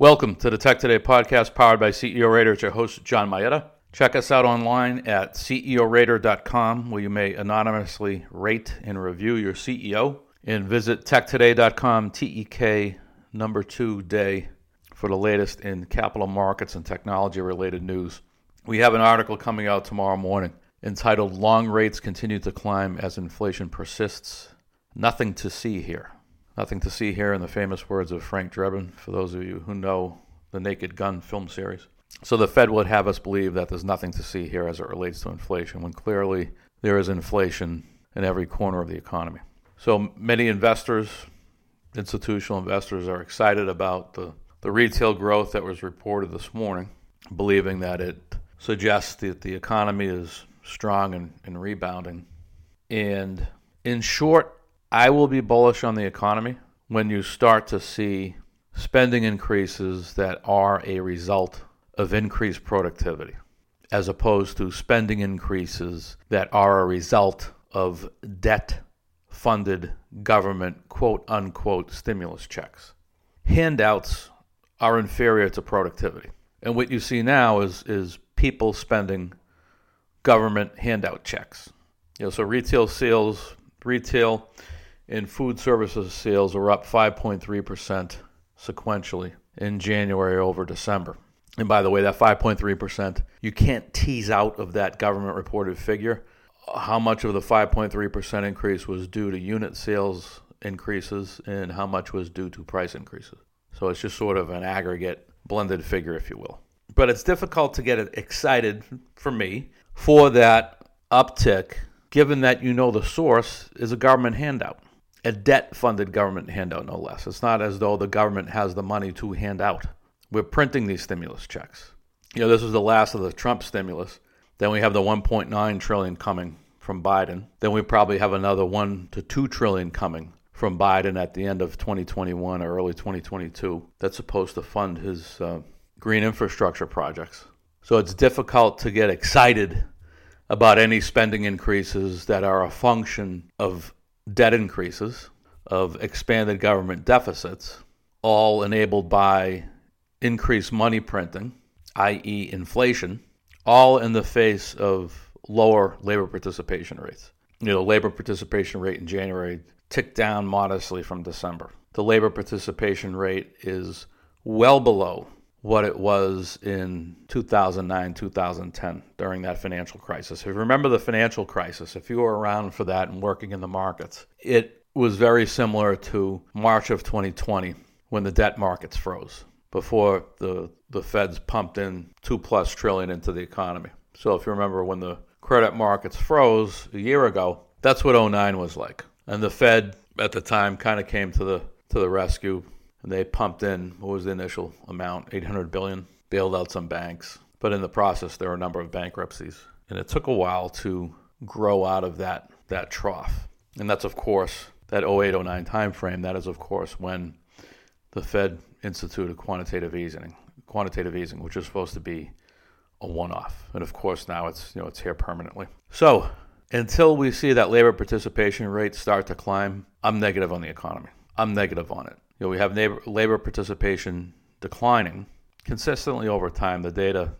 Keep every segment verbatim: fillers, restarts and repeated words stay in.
Welcome to the Tech Today podcast powered by CEORater. It's your host, John Maietta. Check us out online at C E O rater dot com, where you may anonymously rate and review your C E O. And visit tech today dot com, T E K number two day, for the latest in capital markets and technology-related news. We have an article coming out tomorrow morning entitled, Long Rates Continue to Climb as Inflation Persists. Nothing to see here. Nothing to see here in the famous words of Frank Drebin, for those of you who know the Naked Gun film series. So the Fed would have us believe that there's nothing to see here as it relates to inflation, when clearly there is inflation in every corner of the economy. So many investors, institutional investors, are excited about the, the retail growth that was reported this morning, believing that it suggests that the economy is strong and, and rebounding. And in short, I will be bullish on the economy when you start to see spending increases that are a result of increased productivity, as opposed to spending increases that are a result of debt-funded government quote-unquote stimulus checks. Handouts are inferior to productivity. And what you see now is, is people spending government handout checks. You know, so retail sales, retail... and food services sales are up five point three percent sequentially in January over December. And by the way, that five point three percent, you can't tease out of that government-reported figure how much of the five point three percent increase was due to unit sales increases and how much was due to price increases. So it's just sort of an aggregate blended figure, if you will. But it's difficult to get excited, for me, for that uptick, given that you know the source is a government handout. A debt-funded government handout, no less. It's not as though the government has the money to hand out. We're printing these stimulus checks. You know, this was the last of the Trump stimulus. Then we have the one point nine trillion dollars coming from Biden. Then we probably have another one to two trillion dollars coming from Biden at the end of twenty twenty-one or early twenty twenty-two. That's supposed to fund his uh, green infrastructure projects. So it's difficult to get excited about any spending increases that are a function of debt increases, of expanded government deficits, all enabled by increased money printing, that is inflation, all in the face of lower labor participation rates. You know, the labor participation rate in January ticked down modestly from December. The labor participation rate is well below what it was in two thousand nine, two thousand ten, during that financial crisis. If you remember the financial crisis, if you were around for that and working in the markets, it was very similar to March of twenty twenty when the debt markets froze before the, the Feds pumped in two plus trillion into the economy. So if you remember when the credit markets froze a year ago, that's what oh nine was like. And the Fed at the time kind of came to the to the rescue. And they pumped in, what was the initial amount, eight hundred billion dollars, bailed out some banks. But in the process, there were a number of bankruptcies. And it took a while to grow out of that, that trough. And that's, of course, that oh eight, oh nine timeframe. That is, of course, when the Fed instituted quantitative easing, quantitative easing, which was supposed to be a one-off. And, of course, now it's, you know, it's here permanently. So until we see that labor participation rate start to climb, I'm negative on the economy. I'm negative on it. You know, we have neighbor, labor participation declining consistently over time. The data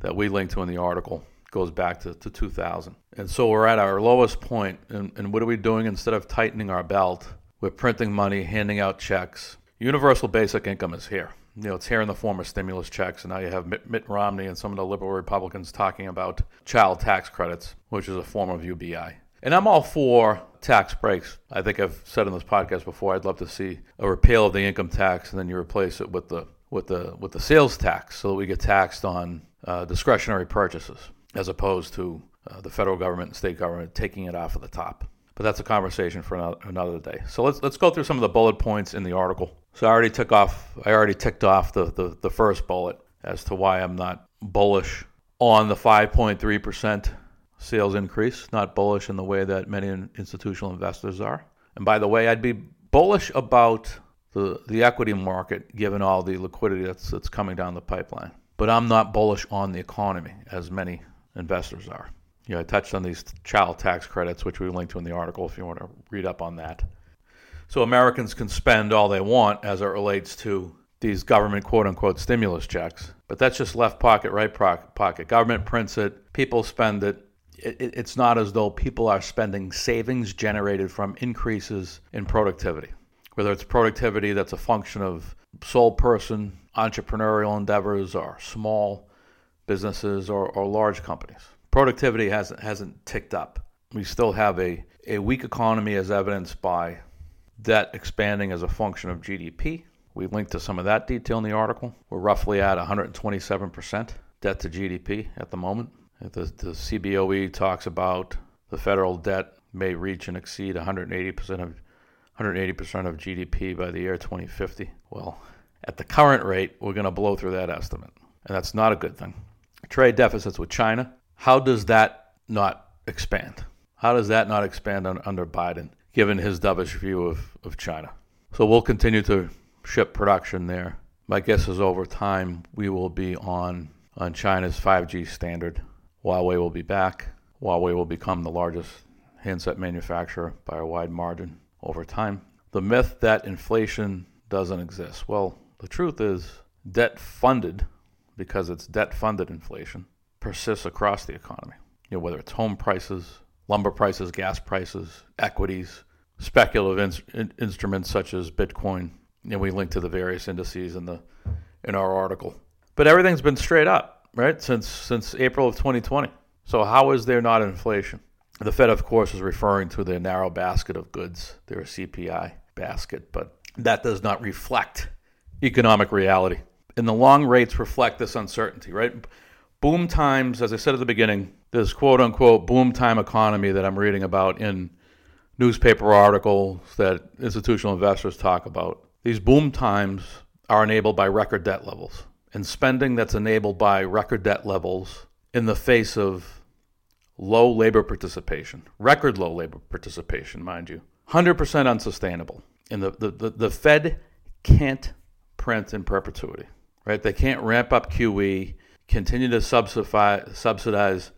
that we link to in the article goes back to, to two thousand. And so we're at our lowest point. And, and what are we doing instead of tightening our belt? We're printing money, handing out checks. Universal basic income is here. You know, it's here in the form of stimulus checks. And now you have Mitt, Mitt Romney and some of the liberal Republicans talking about child tax credits, which is a form of U B I. And I'm all for tax breaks. I think I've said on this podcast before, I'd love to see a repeal of the income tax, and then you replace it with the with the with the sales tax, so that we get taxed on uh, discretionary purchases, as opposed to uh, the federal government and state government taking it off of the top. But that's a conversation for another, another day. So let's let's go through some of the bullet points in the article. So I already took off. I already ticked off the the, the first bullet as to why I'm not bullish on the five point three percent. Sales increase, not bullish in the way that many institutional investors are. And by the way, I'd be bullish about the the equity market given all the liquidity that's that's coming down the pipeline. But I'm not bullish on the economy as many investors are. You know, I touched on these child tax credits, which we linked to in the article if you want to read up on that. So Americans can spend all they want as it relates to these government quote-unquote stimulus checks. But that's just left pocket, right pocket. Government prints it, people spend it. It's not as though people are spending savings generated from increases in productivity, whether it's productivity that's a function of sole person, entrepreneurial endeavors, or small businesses, or, or large companies. Productivity hasn't hasn't ticked up. We still have a, a weak economy as evidenced by debt expanding as a function of G D P. We linked to some of that detail in the article. We're roughly at one hundred twenty-seven percent debt to G D P at the moment. The, the C B O E talks about the federal debt may reach and exceed one hundred eighty percent of, one hundred eighty percent of G D P by the year twenty fifty. Well, at the current rate, we're going to blow through that estimate, and that's not a good thing. Trade deficits with China. How does that not expand? How does that not expand on, under Biden, given his dovish view of, of China? So we'll continue to ship production there. My guess is over time, we will be on, on China's five G standard. Huawei will be back. Huawei will become the largest handset manufacturer by a wide margin over time. The myth that inflation doesn't exist. Well, the truth is debt-funded, because it's debt-funded inflation, persists across the economy. You know, whether it's home prices, lumber prices, gas prices, equities, speculative in- in- instruments such as Bitcoin. You know, we link to the various indices in the in our article. But everything's been straight up. Right, since since April of twenty twenty. So how is there not inflation? The Fed, of course, is referring to their narrow basket of goods, their C P I basket, but that does not reflect economic reality. In the long, rates reflect this uncertainty, right? Boom times, as I said at the beginning, this quote-unquote boom time economy that I'm reading about in newspaper articles that institutional investors talk about, these boom times are enabled by record debt levels. And spending that's enabled by record debt levels in the face of low labor participation, record low labor participation, mind you, one hundred percent unsustainable. And the, the, the, the Fed can't print in perpetuity, right? They can't ramp up Q E, continue to subsidize, subsidize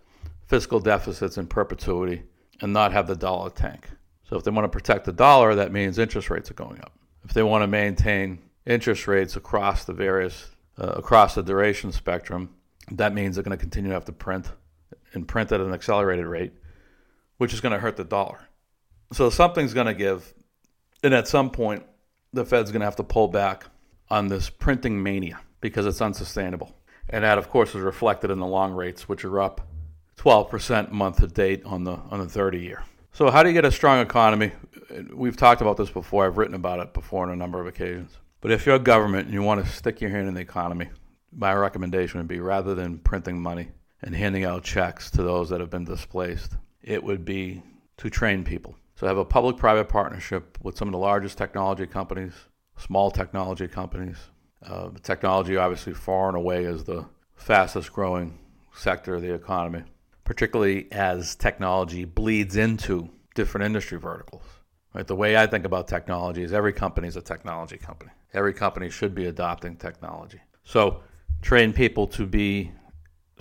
fiscal deficits in perpetuity, and not have the dollar tank. So if they want to protect the dollar, that means interest rates are going up. If they want to maintain interest rates across the various Uh, across the duration spectrum, that means they're going to continue to have to print and print at an accelerated rate, which is going to hurt the dollar. So something's going to give, and at some point, the Fed's going to have to pull back on this printing mania because it's unsustainable. And that, of course, is reflected in the long rates, which are up twelve percent month to date on the on the thirty-year. So how do you get a strong economy? We've talked about this before. I've written about it before on a number of occasions. But if you're a government and you want to stick your hand in the economy, my recommendation would be, rather than printing money and handing out checks to those that have been displaced, it would be to train people. So have a public-private partnership with some of the largest technology companies, small technology companies. Uh, the technology, obviously, far and away is the fastest-growing sector of the economy, particularly as technology bleeds into different industry verticals. Right, the way I think about technology is every company is a technology company. Every company should be adopting technology. So train people to be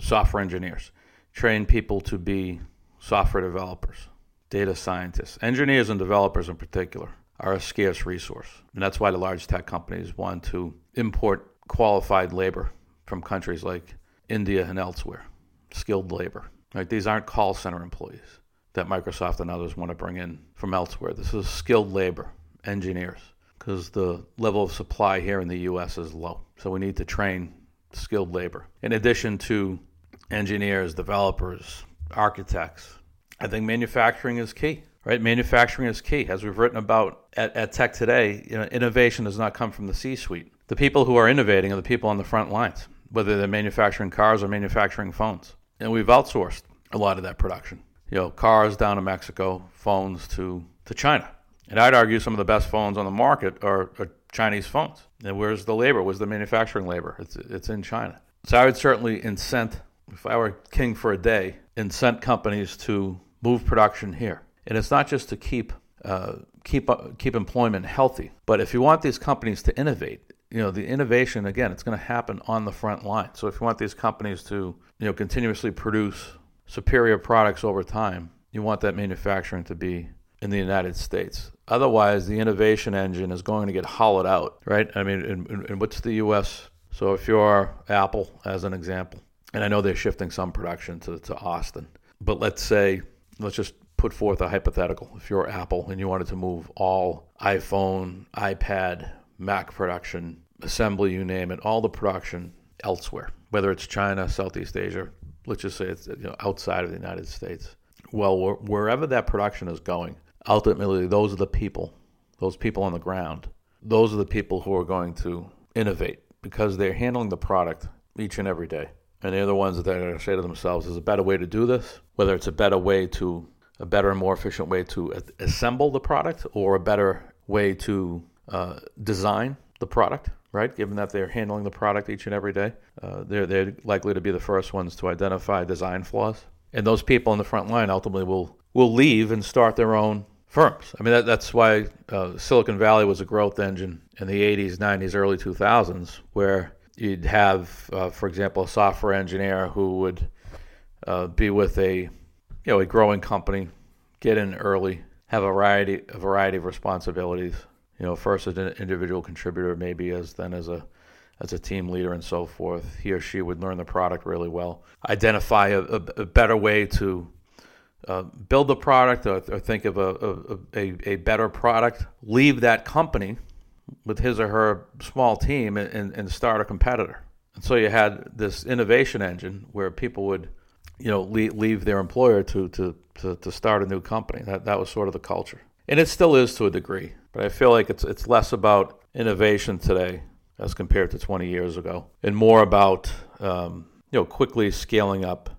software engineers. Train people to be software developers, data scientists. Engineers and developers in particular are a scarce resource. And that's why the large tech companies want to import qualified labor from countries like India and elsewhere, skilled labor. Right, these aren't call center employees that Microsoft and others want to bring in from elsewhere. This is skilled labor, engineers, because the level of supply here in the U S is low. So we need to train skilled labor. In addition to engineers, developers, architects, I think manufacturing is key, right? Manufacturing is key. As we've written about at, at Tech Today, you know, innovation does not come from the C-suite. The people who are innovating are the people on the front lines, whether they're manufacturing cars or manufacturing phones. And we've outsourced a lot of that production. You know, cars down to Mexico, phones to, to China. And I'd argue some of the best phones on the market are, are Chinese phones. And where's the labor? Where's the manufacturing labor? It's it's in China. So I would certainly incent, if I were king for a day, incent companies to move production here. And it's not just to keep uh, keep uh, keep employment healthy, but if you want these companies to innovate, you know, the innovation, again, it's going to happen on the front line. So if you want these companies to, you know, continuously produce superior products over time, you want that manufacturing to be in the United States. Otherwise, the innovation engine is going to get hollowed out, right? I mean, and, and what's the U S? So if you're Apple, as an example, and I know they're shifting some production to, to Austin, but let's say, let's just put forth a hypothetical. If you're Apple and you wanted to move all iPhone, iPad, Mac production, assembly, you name it, all the production elsewhere, whether it's China, Southeast Asia, let's just say it's, you know, outside of the United States. Well, wherever that production is going, ultimately, those are the people, those people on the ground, those are the people who are going to innovate because they're handling the product each and every day. And they're the ones that they're going to say to themselves, there's a better way to do this, whether it's a better way to, a better and more efficient way to assemble the product or a better way to uh, design the product, right? Given that they're handling the product each and every day, uh, they're, they're likely to be the first ones to identify design flaws. And those people in the front line ultimately will, will leave and start their own firms. I mean, that, that's why uh, Silicon Valley was a growth engine in the eighties, nineties, early two thousands, where you'd have, uh, for example, a software engineer who would uh, be with a, you know, a growing company, get in early, have a variety, a variety of responsibilities. You know, first as an individual contributor, maybe as then as a as a team leader and so forth. He or she would learn the product really well, identify a, a, a better way to uh, build the product or, or think of a, a, a better product, leave that company with his or her small team and, and start a competitor. And so you had this innovation engine where people would, you know, leave, leave their employer to, to, to, to start a new company. That, that was sort of the culture. And it still is to a degree, but I feel like it's it's less about innovation today as compared to twenty years ago, and more about, um, you know, quickly scaling up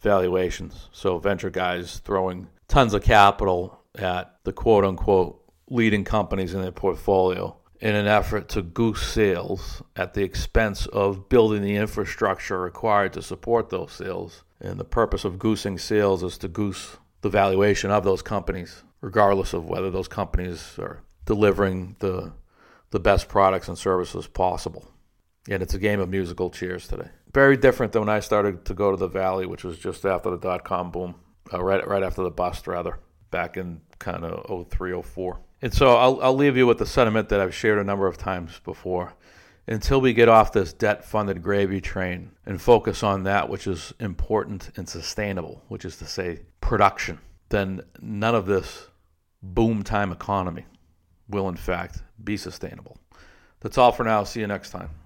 valuations. So venture guys throwing tons of capital at the quote-unquote leading companies in their portfolio in an effort to goose sales at the expense of building the infrastructure required to support those sales. And the purpose of goosing sales is to goose the valuation of those companies, regardless of whether those companies are delivering the the best products and services possible. And it's a game of musical chairs today. Very different than when I started to go to the Valley, which was just after the dot-com boom, uh, right right after the bust, rather, back in kind of oh three, oh four. And so I'll, I'll leave you with the sentiment that I've shared a number of times before. Until we get off this debt-funded gravy train and focus on that which is important and sustainable, which is to say production, then none of this boom-time economy will, in fact, be sustainable. That's all for now. See you next time.